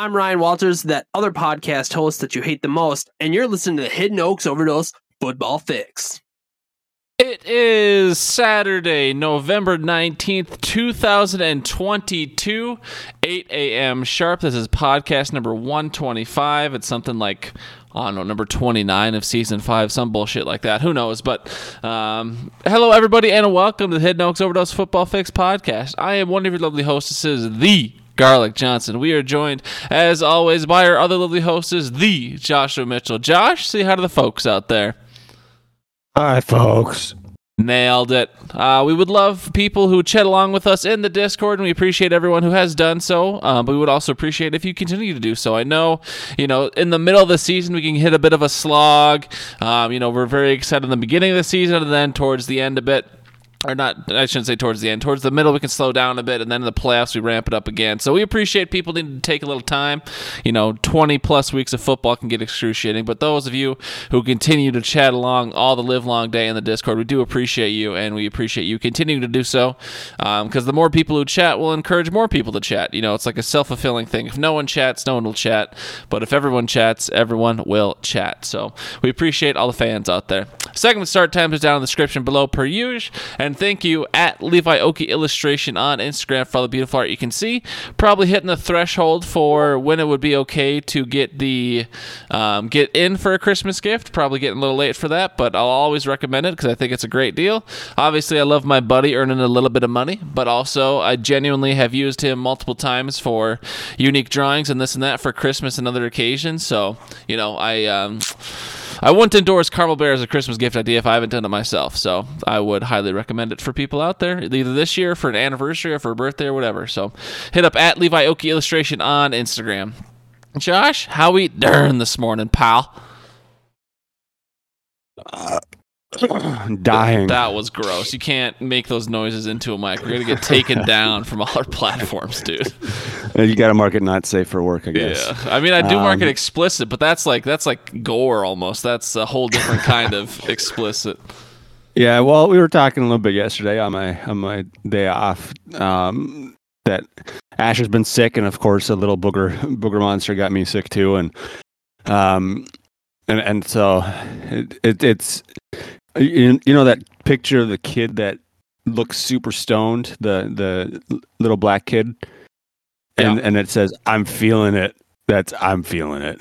I'm Ryan Walters, that other podcast host that you hate the most, and you're listening to Hidden Oaks Overdose Football Fix. It is Saturday, November 19th, 2022, 8 a.m. sharp. This is podcast number 125. It's something like, I don't know, number 29 of season 5, some bullshit like that. Who knows? But hello, everybody, and welcome to the Hidden Oaks Overdose Football Fix podcast. I am one of your lovely hostesses, the Garlic Johnson. We are joined, as always, by our other lovely hostess, the Joshua Mitchell. Josh, say hi to the folks out there. Hi, folks. Nailed it. We would love people who chat along with us in the Discord, and we appreciate everyone who has done so, but we would also appreciate if you continue to do so. I know, you know, in the middle of the season, we can hit a bit of a slog. You know, we're very excited in the beginning of the season, and then towards the end a bit. Or not, I shouldn't say towards the end. Towards the middle, we can slow down a bit, and then in the playoffs, we ramp it up again. So we appreciate people needing to take a little time. You know, 20-plus weeks of football can get excruciating, but those of you who continue to chat along all the live-long day in the Discord, we do appreciate you, and we appreciate you continuing to do so, because the more people who chat will encourage more people to chat. You know, it's like a self-fulfilling thing. If no one chats, no one will chat, but if everyone chats, everyone will chat. So we appreciate all the fans out there. Segment start time is down in the description below per usual, and thank you at Levi Oki Illustration on Instagram for all the beautiful art you can see. Probably hitting the threshold for when it would be okay to get the get in for a Christmas gift. Probably getting a little late for that, but I'll always recommend it because I think it's a great deal. Obviously, I love my buddy earning a little bit of money, but also I genuinely have used him multiple times for unique drawings and this and that for Christmas and other occasions. So, you know, I wouldn't endorse Carmel Bear as a Christmas gift idea if I haven't done it myself, so I would highly recommend it for people out there, either this year, for an anniversary, or for a birthday, or whatever. So hit up at Levi Oki Illustration on Instagram. Josh, how we doing this morning, pal? Dying. That was gross. You can't make those noises into a mic. We're going to get taken down from all our platforms, dude. You got to mark it not safe for work, I guess. Yeah. I mean, I do mark it explicit, but that's like gore almost. That's a whole different kind of explicit. Yeah, well, we were talking a little bit yesterday on my day off that Ash has been sick, and of course a little booger monster got me sick too, and so it's you know that picture of the kid that looks super stoned, the little black kid, and it says, "I'm feeling it." That's I'm feeling it.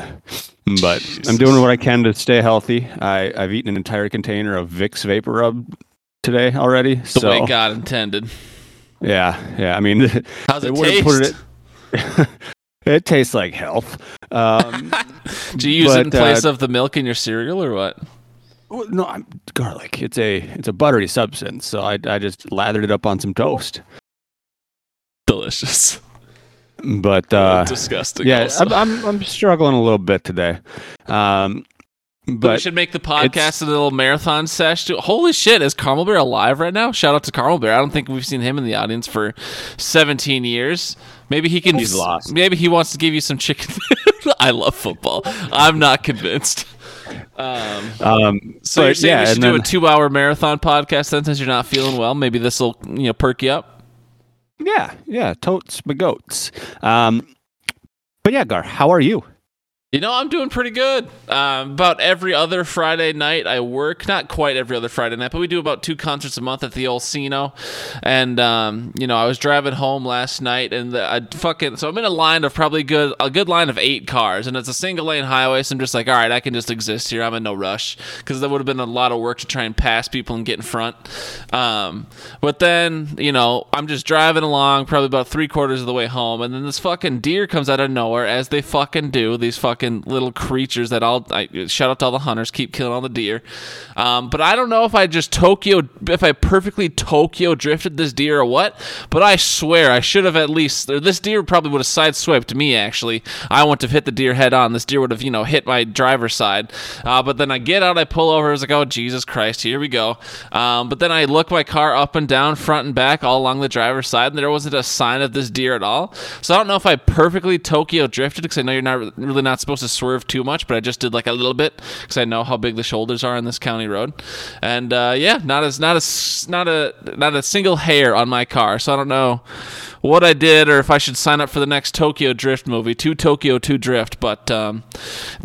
But Jesus. I'm doing what I can to stay healthy. I've eaten an entire container of Vicks Vapor Rub today already. The way God intended. Yeah. I mean, how's it taste? It tastes like health. Do you use it in place of the milk in your cereal or what? Well, no, garlic. It's a buttery substance, so I just lathered it up on some toast. Delicious. But disgusting. Yeah, also. I'm struggling a little bit today. But we should make the podcast a little marathon sesh. Holy shit, is Carmel Bear alive right now? Shout out to Carmel Bear. I don't think we've seen him in the audience for 17 years. Maybe he can. He's lost. Maybe he wants to give you some chicken. I love football. I'm not convinced. So you're saying we should do a 2-hour marathon podcast then, since you're not feeling well? Maybe this will perk you up. Yeah, totes my goats. But yeah, Gar, how are you? You know, I'm doing pretty good. About every other Friday night I work. Not quite every other Friday night, but we do about 2 concerts a month at the old Cino. And, I was driving home last night, and so I'm in a line of probably a good line of 8 cars, and it's a single-lane highway, so I'm just like, all right, I can just exist here. I'm in no rush, because that would have been a lot of work to try and pass people and get in front. But then, I'm just driving along probably about 3/4 of the way home, and then this fucking deer comes out of nowhere, as they fucking do, these fucking little creatures that shout out to all the hunters, keep killing all the deer. But I don't know if I just perfectly Tokyo drifted this deer or what, but I swear I should have this deer probably would have sideswiped me actually. I wouldn't have hit the deer head on. This deer would have, hit my driver's side. But then I get out, I pull over, I was like, oh, Jesus Christ, here we go. But then I look my car up and down, front and back, all along the driver's side, and there wasn't a sign of this deer at all. So I don't know if I perfectly Tokyo drifted, because I know you're not really not supposed to swerve too much, but I just did like a little bit because I know how big the shoulders are on this county road. And yeah, not a single hair on my car. So I don't know what I did or if I should sign up for the next Tokyo Drift movie, 2 Tokyo 2 Drift. But that,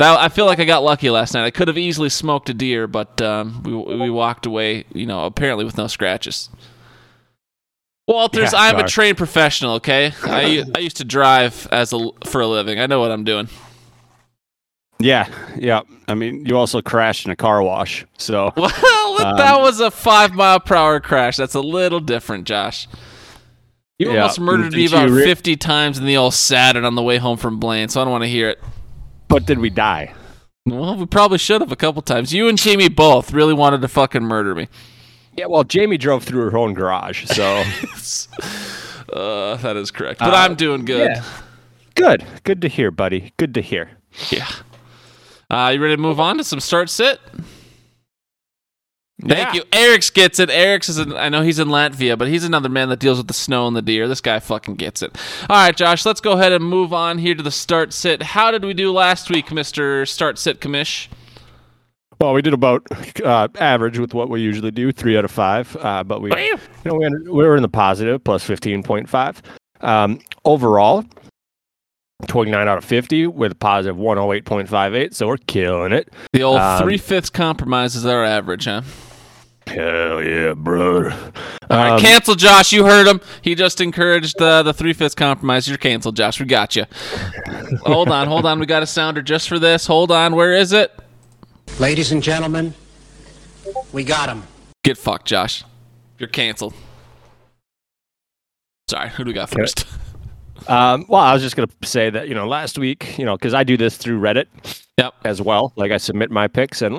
I feel like I got lucky last night. I could have easily smoked a deer, but we walked away, you know, apparently with no scratches. Walters, yeah, I'm a trained professional, okay? I used to drive for a living. I know what I'm doing. Yeah. I mean, you also crashed in a car wash, so... Well, that was a 5-mile-per-hour crash. That's a little different, Josh. You almost murdered me about 50 times in the old Saturn on the way home from Blaine, so I don't want to hear it. But did we die? Well, we probably should have a couple times. You and Jamie both really wanted to fucking murder me. Yeah, well, Jamie drove through her own garage, so... that is correct. But I'm doing good. Yeah. Good. Good to hear, buddy. Good to hear. Yeah. You ready to move on to some start-sit? Yeah. Thank you. Eric's gets it. Eric's is, I know he's in Latvia, but he's another man that deals with the snow and the deer. This guy fucking gets it. All right, Josh, let's go ahead and move on here to the start-sit. How did we do last week, Mr. Start-Sit Commish? Well, we did about average with what we usually do, 3 out of 5. But we were in the positive, plus 15.5. Overall, 29 out of 50 with a positive 108.58, so we're killing it. The old 3/5 compromise is our average, huh? Hell yeah, brother. All right, cancel, Josh. You heard him. He just encouraged the 3/5 compromise. You're canceled, Josh. We got you. Hold on. We got a sounder just for this. Hold on. Where is it? Ladies and gentlemen, we got him. Get fucked, Josh. You're canceled. Sorry, who do we got first? Well, I was just going to say that, you know, last week, you know, because I do this through Reddit as well. Like, I submit my picks, and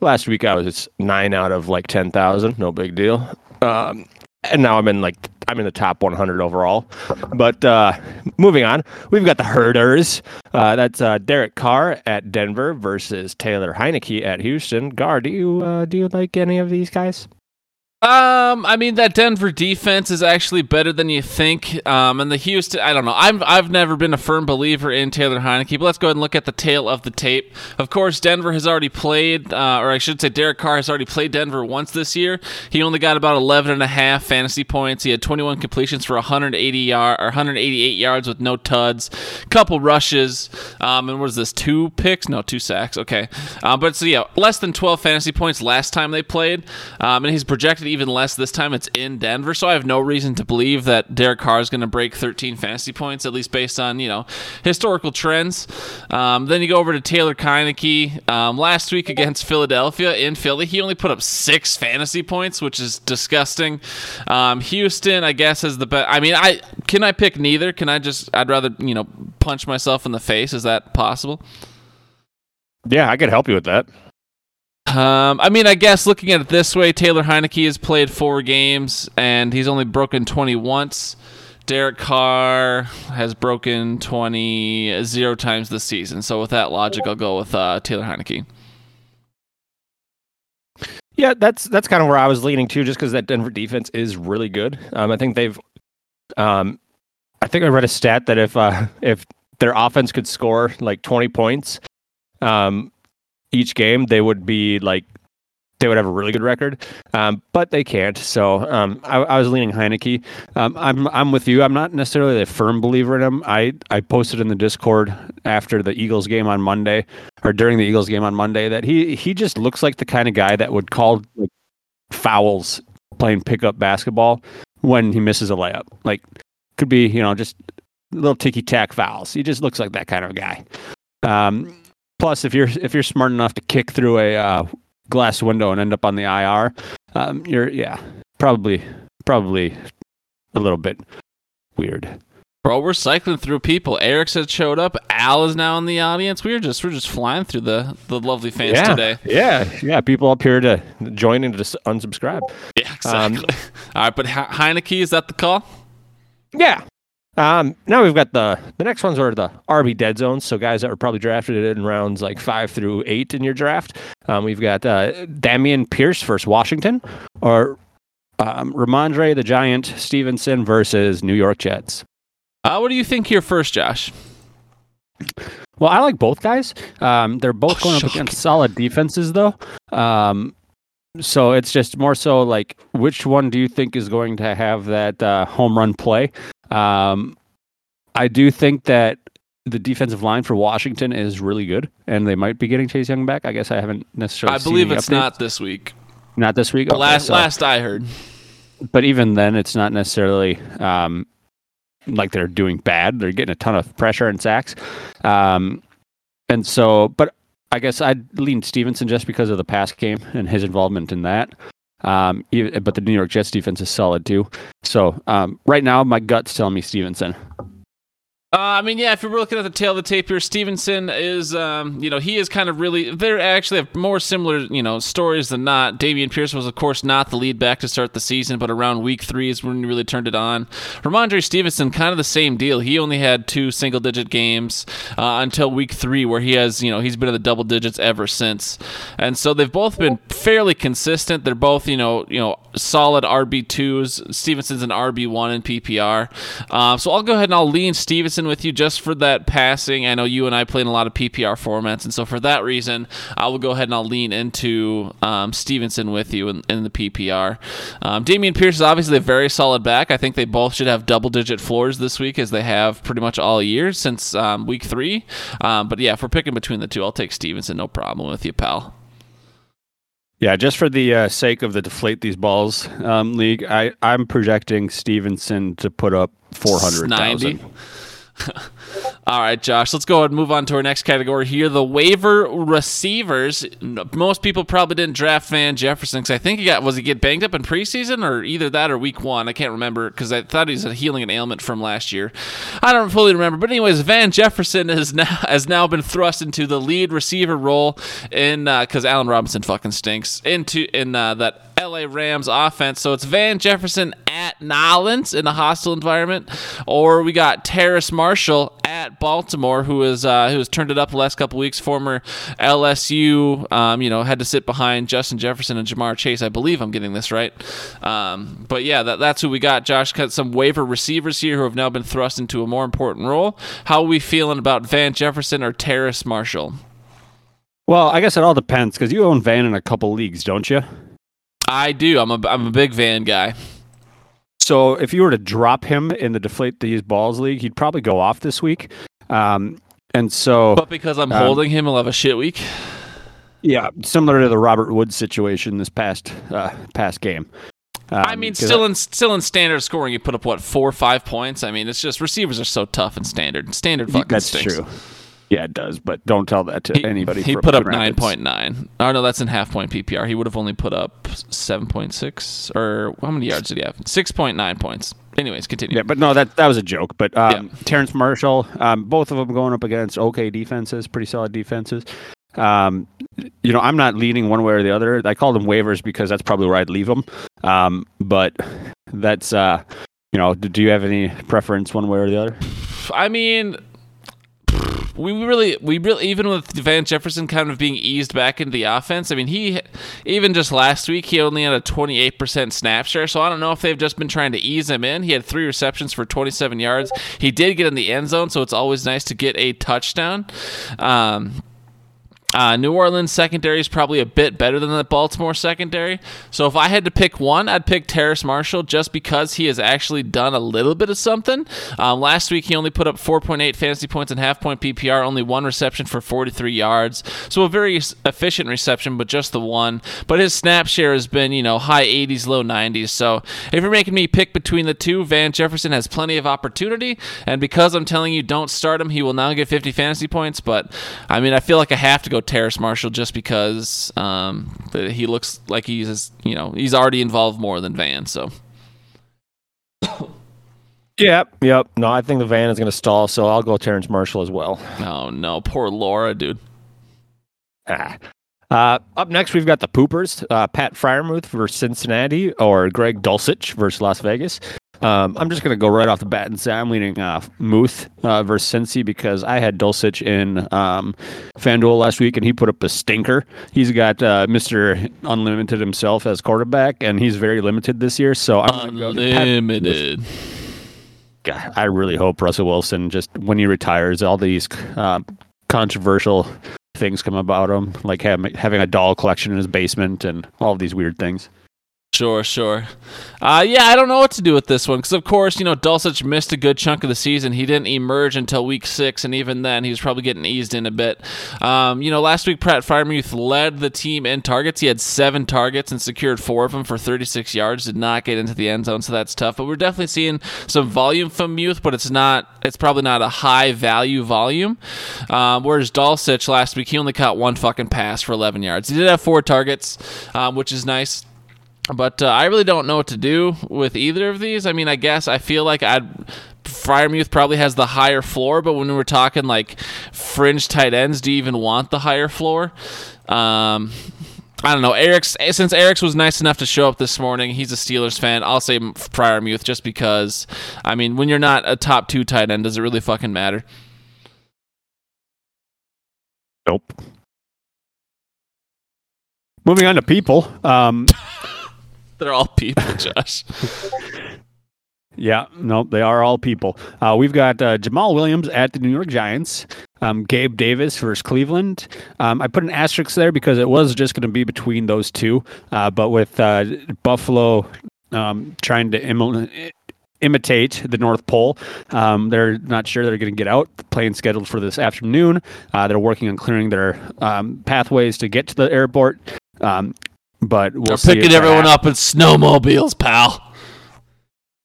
last week I was 9 out of, like, 10,000. No big deal. And now I'm in the top 100 overall. But moving on, we've got the herders. That's Derek Carr at Denver versus Taylor Heinicke at Houston. Gar, do you like any of these guys? I mean, that Denver defense is actually better than you think. And the Houston, I don't know. I've never been a firm believer in Taylor Heinicke, but let's go ahead and look at the tail of the tape. Of course, Denver has already played, or I should say Derek Carr has already played Denver once this year. He only got about 11.5 fantasy points. He had 21 completions for 188 yards with no tuds, couple rushes, and what is this, 2 picks? No, 2 sacks. Okay. But so yeah, less than 12 fantasy points last time they played. And he's projected even less this time. It's in Denver, so I have no reason to believe that Derek Carr is going to break 13 fantasy points, at least based on, you know, historical trends. Then you go over to Taylor Heinicke. Last week against Philadelphia in Philly, he only put up 6 fantasy points, which is disgusting. Houston, I guess, is the best. I mean, can I pick neither? Can I just? I'd rather, you know, punch myself in the face. Is that possible? Yeah, I could help you with that. I mean, I guess looking at it this way, Taylor Heinicke has played 4 games, and he's only broken 20 once. Derek Carr has broken 20 0 times this season. So with that logic, I'll go with Taylor Heinicke. Yeah, that's kind of where I was leaning to, just because that Denver defense is really good. I think they've, I think I read a stat that if their offense could score like 20 points, each game, they would have a really good record, but they can't. So I was leaning Heinicke. I'm with you. I'm not necessarily a firm believer in him. I posted in the Discord after the Eagles game on Monday, or during the Eagles game on Monday, that he just looks like the kind of guy that would call fouls playing pickup basketball when he misses a layup. Like, could be, you know, just little ticky tack fouls. He just looks like that kind of guy. Plus, if you're smart enough to kick through a glass window and end up on the IR, you're probably a little bit weird. Bro, we're cycling through people. Eric's has showed up. Al is now in the audience. We're just flying through the lovely fans today. Yeah. People up here to join and just unsubscribe. Yeah, exactly. All right, but Heinicke, is that the call? Yeah. Now we've got the next ones are the RB dead zones. So guys that were probably drafted in rounds like 5 through 8 in your draft. We've got Damian Pierce versus Washington, or Ramondre the Giant Stevenson versus New York Jets. What do you think here first, Josh? Well, I like both guys. They're both going up against solid defenses, though. So it's just more so like, which one do you think is going to have that home run play? I do think that the defensive line for Washington is really good, and they might be getting Chase Young back. I guess I haven't necessarily seen any updates. It's not this week. Not this week? Okay, last I heard. But even then, it's not necessarily like they're doing bad. They're getting a ton of pressure and sacks. And so, but I guess I'd lean Stevenson just because of the pass game and his involvement in that. But the New York Jets defense is solid, too. So right now, my gut's telling me Stevenson. If you're looking at the tail of the tape here, Stevenson is, he is kind of really, they actually have more similar, stories than not. Damian Pierce was, of course, not the lead back to start the season, but around week 3 is when he really turned it on. Ramondre Stevenson, kind of the same deal. He only had 2 single-digit games until week 3, where he has, he's been in the double digits ever since. And so they've both been fairly consistent. They're both, solid RB2s. Stevenson's an RB1 in PPR. So I'll go ahead and I'll lean Stevenson with you just for that passing. I know you and I play in a lot of PPR formats, and so for that reason, I will go ahead and I'll lean into Stevenson with you in the PPR. Damian Pierce is obviously a very solid back. I think they both should have double-digit floors this week, as they have pretty much all year since week 3. But yeah, if we're picking between the two, I'll take Stevenson. No problem with you, pal. Yeah, just for the sake of the Deflate These Balls league, I'm projecting Stevenson to put up 400,000. All right, Josh, let's go ahead and move on to our next category here, the waiver receivers. Most people probably didn't draft Van Jefferson because I think he got banged up in preseason, or either that or week 1. I can't remember because I thought he was healing an ailment from last year. I don't fully remember. But anyways, Van Jefferson has now been thrust into the lead receiver role because Allen Robinson fucking stinks in that LA Rams offense. So it's Van Jefferson at Nolens in a hostile environment, or we got Terrace Marshall at Baltimore, who has turned it up the last couple weeks. Former LSU, had to sit behind Justin Jefferson and Jamar Chase. I believe I'm getting this right. But yeah, that's who we got. Josh, got some waiver receivers here who have now been thrust into a more important role. How are we feeling about Van Jefferson or Terrace Marshall? Well, I guess it all depends, because you own Van in a couple leagues, don't you? I do. I'm a big Van guy. So if you were to drop him in the Deflate These Balls league, he'd probably go off this week. But because I'm holding him, he'll have a shit week. Yeah, similar to the Robert Woods situation this past game. Still in standard scoring, you put up 4 or 5 points. It's just receivers are so tough in standard. Standard fucking stinks. That's true. Yeah, it does, but don't tell that to anybody. He put up 9.9. Oh, no, that's in half-point PPR. He would have only put up 7.6, or how many yards did he have? 6.9 points. Anyways, continue. Yeah, but no, that was a joke. But Terrace Marshall, both of them going up against okay defenses, pretty solid defenses. I'm not leaning one way or the other. I call them waivers because that's probably where I'd leave them. But that's, do you have any preference one way or the other? We really, even with Van Jefferson kind of being eased back into the offense, he, even just last week, he only had a 28% snap share, so I don't know if they've just been trying to ease him in. He had 3 receptions for 27 yards. He did get in the end zone, so it's always nice to get a touchdown. New Orleans secondary is probably a bit better than the Baltimore secondary. So if I had to pick one, I'd pick Terrace Marshall just because he has actually done a little bit of something. Last week, he only put up 4.8 fantasy points in half-point PPR, only 1 reception for 43 yards. So a very efficient reception, but just the one. But his snap share has been, high 80s, low 90s. So if you're making me pick between the two, Van Jefferson has plenty of opportunity. And because I'm telling you don't start him, he will now get 50 fantasy points. But, I feel like I have to go Terrace Marshall just because he looks like he's already involved more than Van. So yep. No, I think the Van is going to stall, so I'll go Terrace Marshall as well. Oh no, poor Laura, dude. Up next, we've got the poopers: Pat Freiermuth versus Cincinnati, or Greg Dulcich versus Las Vegas. I'm just going to go right off the bat and say I'm leaning Muth versus Cincy because I had Dulcich in FanDuel last week, and he put up a stinker. He's got Mr. Unlimited himself as quarterback, and he's very limited this year. So I'm going to go God, I really hope Russell Wilson, just when he retires, all these controversial things come about him, like having a doll collection in his basement and all of these weird things. Sure. Yeah, I don't know what to do with this one because, of course, Dulcich missed a good chunk of the season. He didn't emerge until week 6, and even then, he was probably getting eased in a bit. Last week, Pat Freiermuth led the team in targets. He had 7 targets and secured 4 of them for 36 yards. Did not get into the end zone, so that's tough. But we're definitely seeing some volume from Muth, but it's probably not a high-value volume. Whereas Dulcich last week, he only caught 1 fucking pass for 11 yards. He did have 4 targets, which is nice. But I really don't know what to do with either of these. I mean, I guess I feel like Freiermuth probably has the higher floor, but when we're talking like fringe tight ends, do you even want the higher floor? I don't know. Since Eric's was nice enough to show up this morning, he's a Steelers fan. I'll say Freiermuth just because, I mean, when you're not a top 2 tight end, does it really fucking matter? Nope. Moving on to people. They're all people, Josh. Yeah, no, they are all people. We've got Jamal Williams at the New York Giants, Gabe Davis versus Cleveland. I put an asterisk there because it was just going to be between those two, but with Buffalo trying to imitate the North Pole, they're not sure they're going to get out. The plane's scheduled for this afternoon. They're working on clearing their pathways to get to the airport. But we'll see. They're picking everyone up in snowmobiles, pal.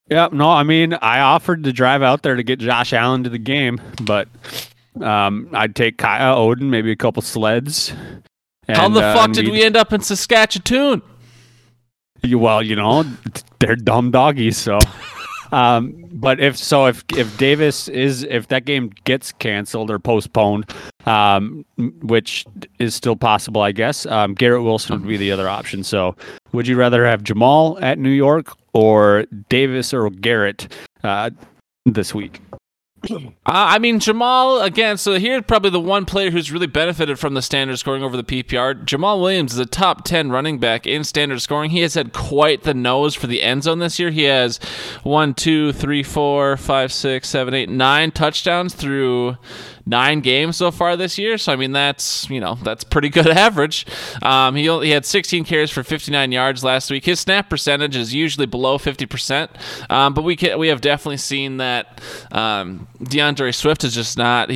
Yeah, no, I mean, I offered to drive out there to get Josh Allen to the game, but I'd take Kyle Oden, maybe a couple sleds. And, how the fuck did we end up in Saskatchewan? Well, they're dumb doggies, so. But if Davis if that game gets canceled or postponed, which is still possible, I guess. Garrett Wilson would be the other option. So, would you rather have Jamal at New York or Davis or Garrett this week? I mean, Jamal, again, so here's probably the one player who's really benefited from the standard scoring over the PPR. Jamal Williams is a top 10 running back in standard scoring. He has had quite the nose for the end zone this year. He has 9 touchdowns through 9 games so far this year. So, I mean, that's pretty good average. He had 16 carries for 59 yards last week. His snap percentage is usually below 50%, but we have definitely seen that DeAndre Swift is he's not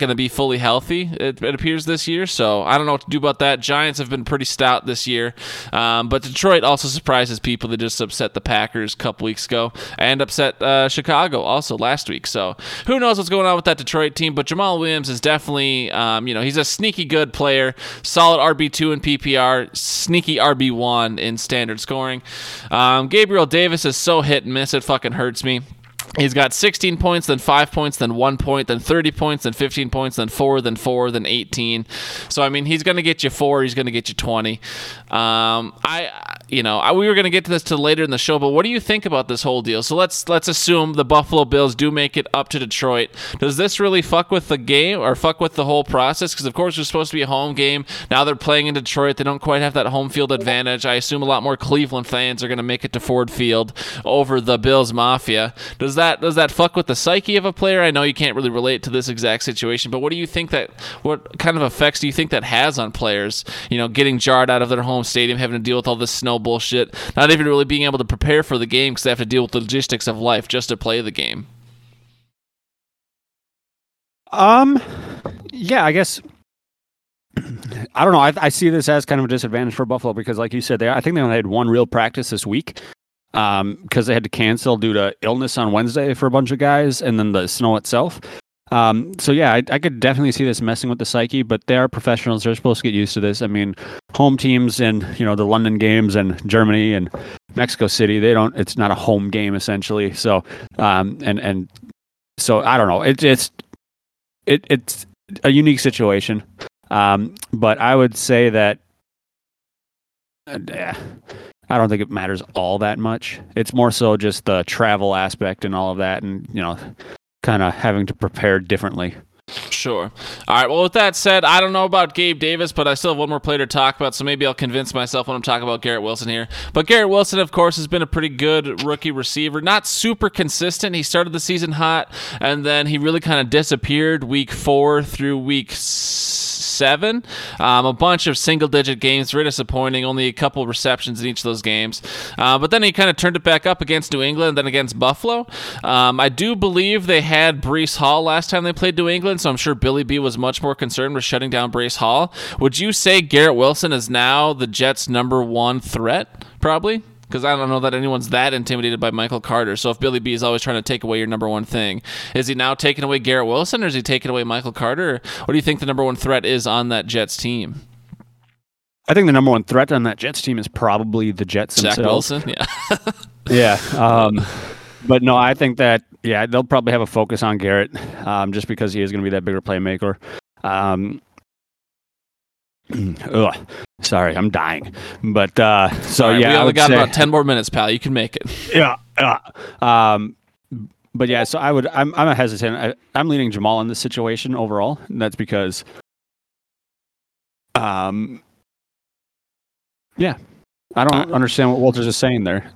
going to be fully healthy, it appears, this year. So I don't know what to do about that. Giants have been pretty stout this year. But Detroit also surprises people. They just upset the Packers a couple weeks ago and upset Chicago also last week. So who knows what's going on with that Detroit team. But Jamal Williams is definitely, he's a sneaky good player. Solid RB2 in PPR. Sneaky RB1 in standard scoring. Gabriel Davis is so hit and miss. It fucking hurts me. He's got 16 points, then 5 points, then 1 point, then 30 points, then 15 points, then 4, then 4, then 18. So, I mean, he's going to get you 4. He's going to get you 20. We were going to get to this till later in the show, but what do you think about this whole deal? So let's assume the Buffalo Bills do make it up to Detroit. Does this really fuck with the game or fuck with the whole process? Because, of course, it's supposed to be a home game. Now they're playing in Detroit. They don't quite have that home field advantage. I assume a lot more Cleveland fans are going to make it to Ford Field over the Bills Mafia. Does that fuck with the psyche of a player? I know you can't really relate to this exact situation, but what kind of effects do you think that has on players? Getting jarred out of their home stadium, having to deal with all this snow bullshit, not even really being able to prepare for the game because they have to deal with the logistics of life just to play the game. Yeah, I guess. I don't know. I see this as kind of a disadvantage for Buffalo because, like you said, I think they only had one real practice this week. Because they had to cancel due to illness on Wednesday for a bunch of guys, and then the snow itself. So yeah, I could definitely see this messing with the psyche. But they are professionals; they're supposed to get used to this. I mean, home teams and the London games and Germany and Mexico City, they don't. It's not a home game essentially. So and so I don't know. It's a unique situation. But I would say that. I don't think it matters all that much. It's more so just the travel aspect and all of that and, kind of having to prepare differently. sure. All right, well, with that said, I don't know about Gabe Davis, but I still have one more player to talk about, so maybe I'll convince myself when I'm talking about Garrett Wilson here. But Garrett Wilson, of course, has been a pretty good rookie receiver. Not super consistent. He started the season hot, and then he really kind of disappeared week 4 through week 7. A bunch of single-digit games, very disappointing, only a couple receptions in each of those games. But then he kind of turned it back up against New England, then against Buffalo. I do believe they had Bryce Hall last time they played New England, so I'm sure Billy B was much more concerned with shutting down Bryce Hall. Would you say Garrett Wilson is now the Jets' number one threat, probably? Because I don't know that anyone's that intimidated by Michael Carter. So if Billy B is always trying to take away your number one thing, is he now taking away Garrett Wilson, or is he taking away Michael Carter? What do you think the number one threat is on that Jets team? I think the number one threat on that Jets team is probably the Jets themselves. Zach Wilson, yeah. But no, I think that, yeah, they'll probably have a focus on Garrett just because he is going to be that bigger playmaker. Ugh. Sorry, I'm dying. But so right, yeah, we only got about 10 more minutes, pal. You can make it. Yeah. But yeah, so I would. I'm a hesitant. I'm leaning Jamal in this situation overall. And that's because. Yeah, I don't understand what Walters is saying there.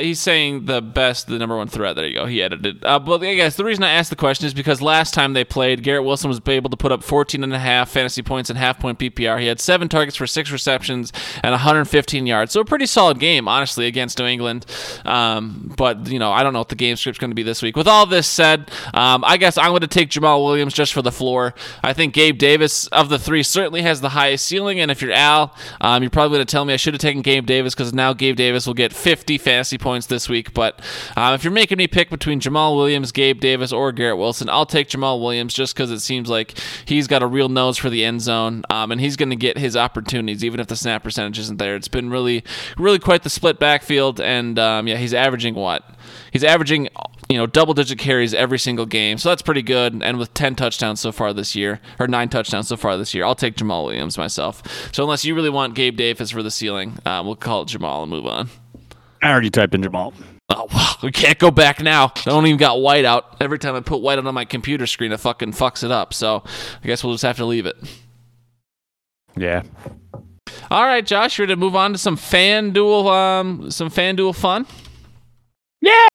He's saying the number one threat. There you go. He edited it. But I guess the reason I asked the question is because last time they played, Garrett Wilson was able to put up 14.5 fantasy points and half-point PPR. He had 7 targets for 6 receptions and 115 yards. So a pretty solid game, honestly, against New England. But, you know, I don't know what the game script's going to be this week. With all this said, I guess I'm going to take Jamal Williams just for the floor. I think Gabe Davis, of the three, certainly has the highest ceiling. And if you're Al, you're probably going to tell me I should have taken Gabe Davis because now Gabe Davis will get 50 fantasy points this week, but if you're making me pick between Jamal Williams, Gabe Davis, or Garrett Wilson, I'll take Jamal Williams just because it seems like he's got a real nose for the end zone, and he's going to get his opportunities even if the snap percentage isn't there. It's been really, really quite the split backfield, and yeah, he's averaging what? He's averaging, you know, double-digit carries every single game, so that's pretty good. And with 9 touchdowns so far this year, I'll take Jamal Williams myself. So unless you really want Gabe Davis for the ceiling, we'll call it Jamal and move on. I already typed in Jamal. Oh, wow. We can't go back now. I don't even got whiteout. Every time I put whiteout on my computer screen, it fucking fucks it up. So I guess we'll just have to leave it. Yeah. All right, Josh, you ready to move on to some FanDuel fun? Yeah.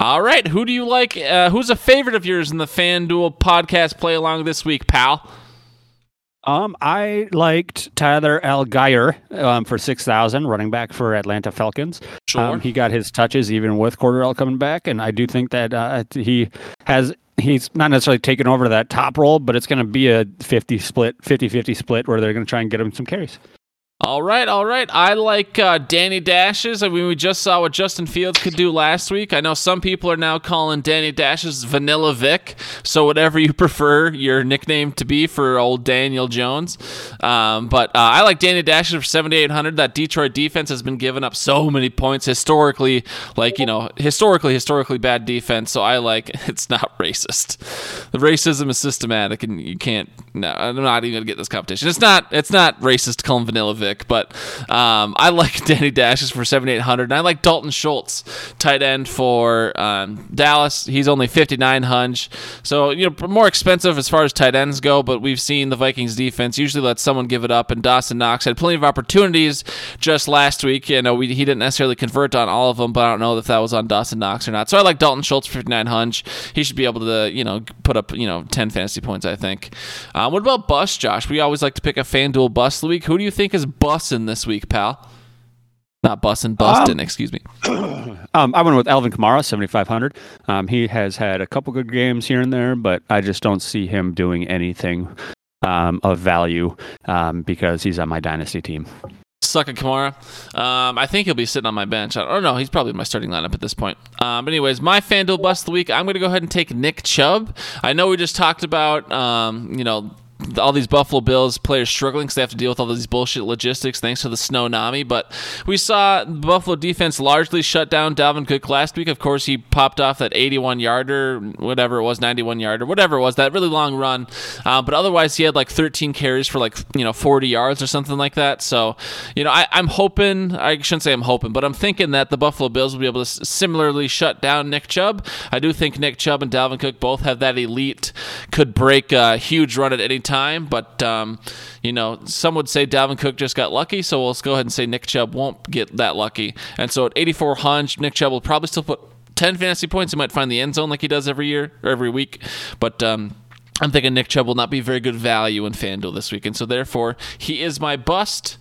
All right. Who do you like? Who's a favorite of yours in the FanDuel podcast play along this week, pal? I liked Tyler Allgeier for 6,000, running back for Atlanta Falcons. Sure. He got his touches even with Cordarrelle coming back, and I do think that he's not necessarily taken over that top role, but it's going to be a 50-50 split where they're going to try and get him some carries. All right. I like Danny Dashes. I mean, we just saw what Justin Fields could do last week. I know some people are now calling Danny Dashes Vanilla Vic, so whatever you prefer your nickname to be for old Daniel Jones. But I like Danny Dashes for 7,800. That Detroit defense has been giving up so many points historically, like, you know, historically bad defense. So I like it's not racist. The racism is systematic, and you can't. No, I'm not even gonna get this competition. It's not racist to call him Vanilla Vic. But I like Danny Dashes for 7,800, and I like Dalton Schultz, tight end for Dallas. He's only 5,900, so, you know, more expensive as far as tight ends go. But we've seen the Vikings defense usually let someone give it up, and Dawson Knox had plenty of opportunities just last week. You know, he didn't necessarily convert on all of them, but I don't know if that was on Dawson Knox or not. So I like Dalton Schultz for 5,900. He should be able to, you know, put up, you know, 10 fantasy points, I think. What about bust, Josh? We always like to pick a FanDuel bust of the week. Who do you think is bussin' this week, pal? Not bussin', bustin', excuse me. I went with Alvin Kamara, 7,500. He has had a couple good games here and there, but I just don't see him doing anything of value because he's on my dynasty team. Suck at Kamara. I think he'll be sitting on my bench. I don't know. He's probably in my starting lineup at this point. But anyways, my FanDuel bust of the week, I'm going to go ahead and take Nick Chubb. I know we just talked about, you know, all these Buffalo Bills players struggling because they have to deal with all these bullshit logistics thanks to the Snownami. But we saw the Buffalo defense largely shut down Dalvin Cook last week. Of course, he popped off that 81-yarder, whatever it was, 91-yarder, whatever it was, that really long run. But otherwise, he had like 13 carries for 40 yards or something like that. So, I'm hoping, I shouldn't say I'm hoping, but I'm thinking that the Buffalo Bills will be able to similarly shut down Nick Chubb. I do think Nick Chubb and Dalvin Cook both have that elite, could break a huge run at any time, but some would say Dalvin Cook just got lucky, so we'll go ahead and say Nick Chubb won't get that lucky. And so at 8,400, Nick Chubb will probably still put 10 fantasy points. He might find the end zone like he does every year or every week, but I'm thinking Nick Chubb will not be very good value in FanDuel this week, and so therefore he is my bust.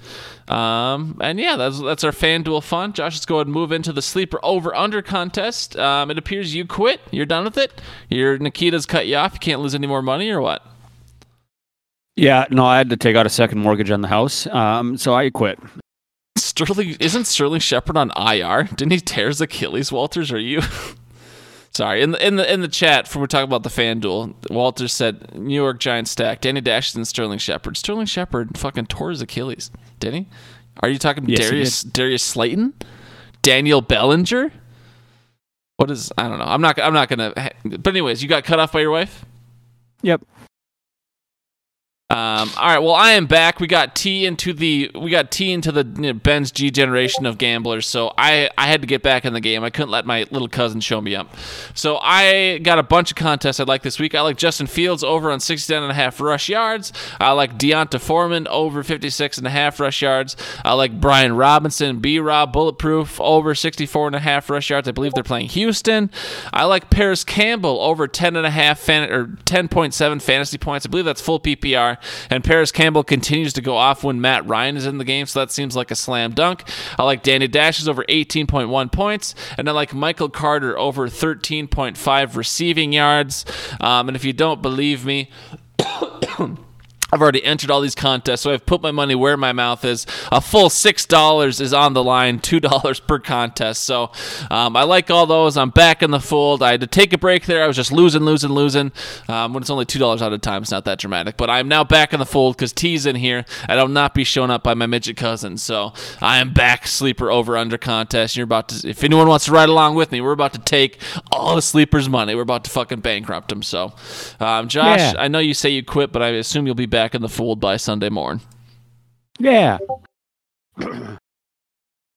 And yeah, that's our FanDuel fun. Josh, let's go ahead and move into the sleeper over-under contest. It appears you quit. You're done with it. Your Nikita's cut you off. You can't lose any more money or what? Yeah, no, I had to take out a second mortgage on the house, so I quit. Isn't Sterling Shepard on IR? Didn't he tear his Achilles, Walters? Are you? Sorry, in the chat, when we're talking about the FanDuel, Walters said New York Giants stack, Danny Dashes and Sterling Shepard. Sterling Shepard fucking tore his Achilles, didn't he? Are you talking Darius Slayton, Daniel Bellinger? What is? I don't know. I'm not gonna. But anyways, you got cut off by your wife. Yep. All right. Well, I am back. We got T into the Ben's G generation of gamblers. So I had to get back in the game. I couldn't let my little cousin show me up. So I got a bunch of contests I like this week. I like Justin Fields over on 69.5 rush yards. I like Deonta Foreman over 56.5 rush yards. I like Brian Robinson, B-Rob Bulletproof over 64.5 rush yards. I believe they're playing Houston. I like Paris Campbell over 10.7 fantasy points. I believe that's full PPR. And Paris Campbell continues to go off when Matt Ryan is in the game, so that seems like a slam dunk. I like Danny Dashes over 18.1 points, and I like Michael Carter over 13.5 receiving yards. And if you don't believe me, I've already entered all these contests, so I've put my money where my mouth is. A full $6 is on the line, $2 per contest. So I like all those. I'm back in the fold. I had to take a break there. I was just losing. When it's only $2 out of time, it's not that dramatic. But I'm now back in the fold because T's in here, and I'll not be shown up by my midget cousin. So I am back, sleeper over-under contest. If anyone wants to ride along with me, we're about to take all the sleepers' money. We're about to fucking bankrupt them. So, Josh, yeah. I know you say you quit, but I assume you'll be back in the fold by Sunday morning. Yeah.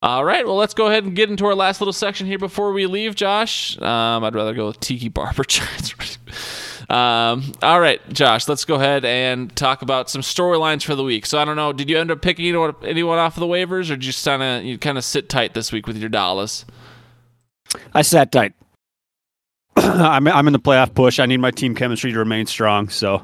All right. Well, let's go ahead and get into our last little section here before we leave, Josh. I'd rather go with Tiki Barber charts. All right, Josh, let's go ahead and talk about some storylines for the week. So I don't know, did you end up picking anyone off of the waivers, or just you kind of sit tight this week with your dollars? I sat tight. I'm in the playoff push. I need my team chemistry to remain strong, so...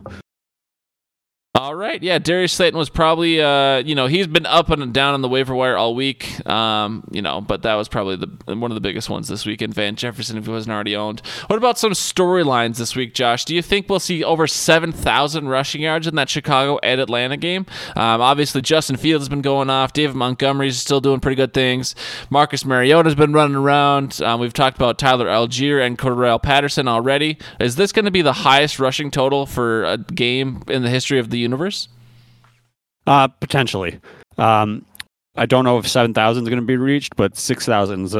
All right, yeah, Darius Slayton was probably, he's been up and down on the waiver wire all week, but that was probably one of the biggest ones this week, and Van Jefferson, if he wasn't already owned. What about some storylines this week, Josh? Do you think we'll see over 7,000 rushing yards in that Chicago and Atlanta game? Obviously, Justin Fields has been going off. David Montgomery's still doing pretty good things. Marcus Mariota's been running around. We've talked about Tyler Allgeier and Cordarrelle Patterson already. Is this going to be the highest rushing total for a game in the history of the universe? Potentially. I don't know if 7,000 is going to be reached, but 6,000 is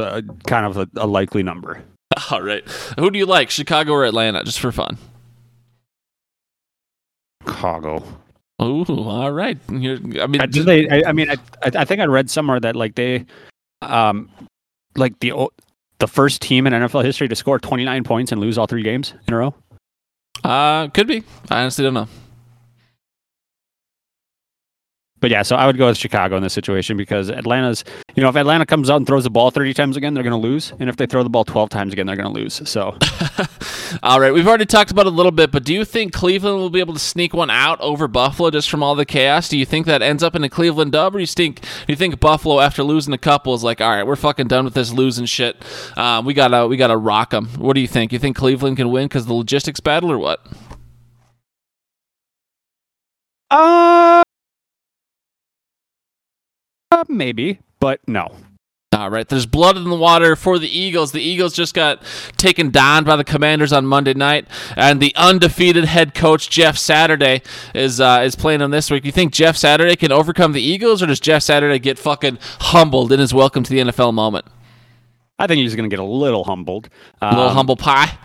kind of a likely number. All right. Who do you like, Chicago or Atlanta, just for fun? Chicago. Oh, all right. I think I read somewhere that the first team in NFL history to score 29 points and lose all three games in a row. Could be. I honestly don't know. But yeah, so I would go with Chicago in this situation because Atlanta's, if Atlanta comes out and throws the ball 30 times again, they're going to lose. And if they throw the ball 12 times again, they're going to lose. So, all right, we've already talked about it a little bit, but do you think Cleveland will be able to sneak one out over Buffalo just from all the chaos? Do you think that ends up in a Cleveland dub, or do you think Buffalo, after losing a couple, is like, all right, we're fucking done with this losing shit. We gotta rock them. What do you think? You think Cleveland can win because of the logistics battle, or what? Maybe, but no. All right, there's blood in the water for the Eagles. The Eagles just got taken down by the Commanders on Monday night, and the undefeated head coach, Jeff Saturday, is playing them this week. Do you think Jeff Saturday can overcome the Eagles, or does Jeff Saturday get fucking humbled in his welcome to the NFL moment? I think he's going to get a little humbled. A little humble pie?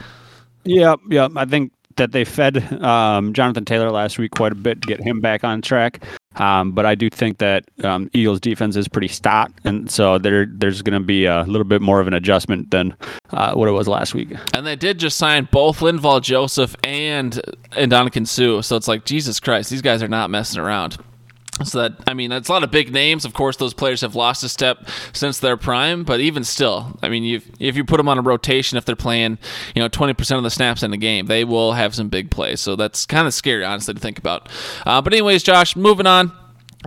Yeah. I think that they fed Jonathan Taylor last week quite a bit to get him back on track. But I do think that Eagles' defense is pretty stocked, and so there's going to be a little bit more of an adjustment than what it was last week. And they did just sign both Linval Joseph and Ndamukong Suh, so it's like, Jesus Christ, these guys are not messing around. So that's a lot of big names. Of course, those players have lost a step since their prime, but even still, I mean, if you put them on a rotation, if they're playing, 20% of the snaps in the game, they will have some big plays. So that's kind of scary, honestly, to think about. But anyways, Josh, moving on.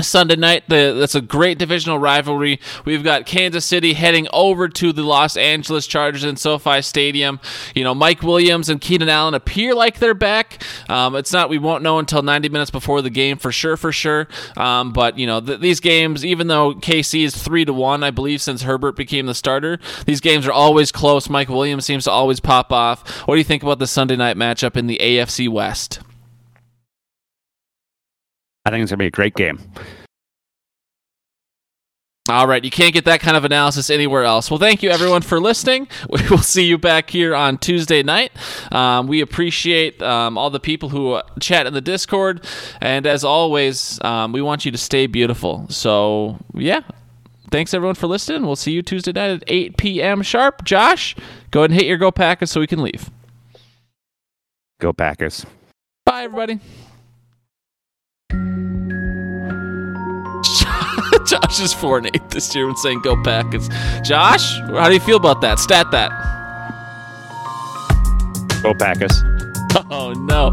Sunday night, that's a great divisional rivalry. We've got Kansas City heading over to the Los Angeles Chargers in SoFi Stadium. Mike Williams and Keenan Allen appear like they're back. We won't know until 90 minutes before the game for sure. But these games, even though KC is 3-1, I believe, since Herbert became the starter, these games are always close. Mike Williams seems to always pop off. What do you think about the Sunday night matchup in the AFC West? I think it's going to be a great game. All right, you can't get that kind of analysis anywhere else. Well, thank you, everyone, for listening. We will see you back here on Tuesday night. We appreciate all the people who chat in the Discord. And as always, we want you to stay beautiful. So, yeah, thanks, everyone, for listening. We'll see you Tuesday night at 8 p.m. sharp. Josh, go ahead and hit your Go Packers so we can leave. Go Packers. Bye, everybody. Josh is 4-8 this year when saying Go Packers. Josh, how do you feel about that? Stat that. Go Packers. Oh, no.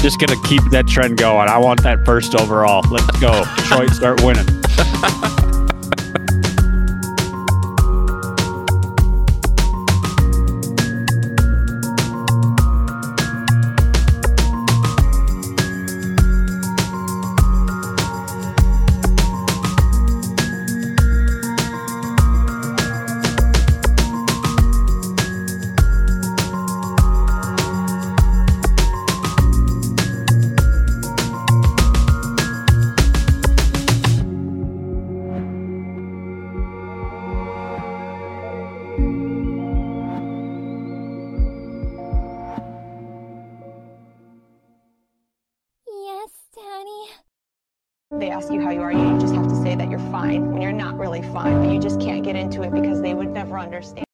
Just going to keep that trend going. I want that first overall. Let's go. Detroit, start winning. Understand.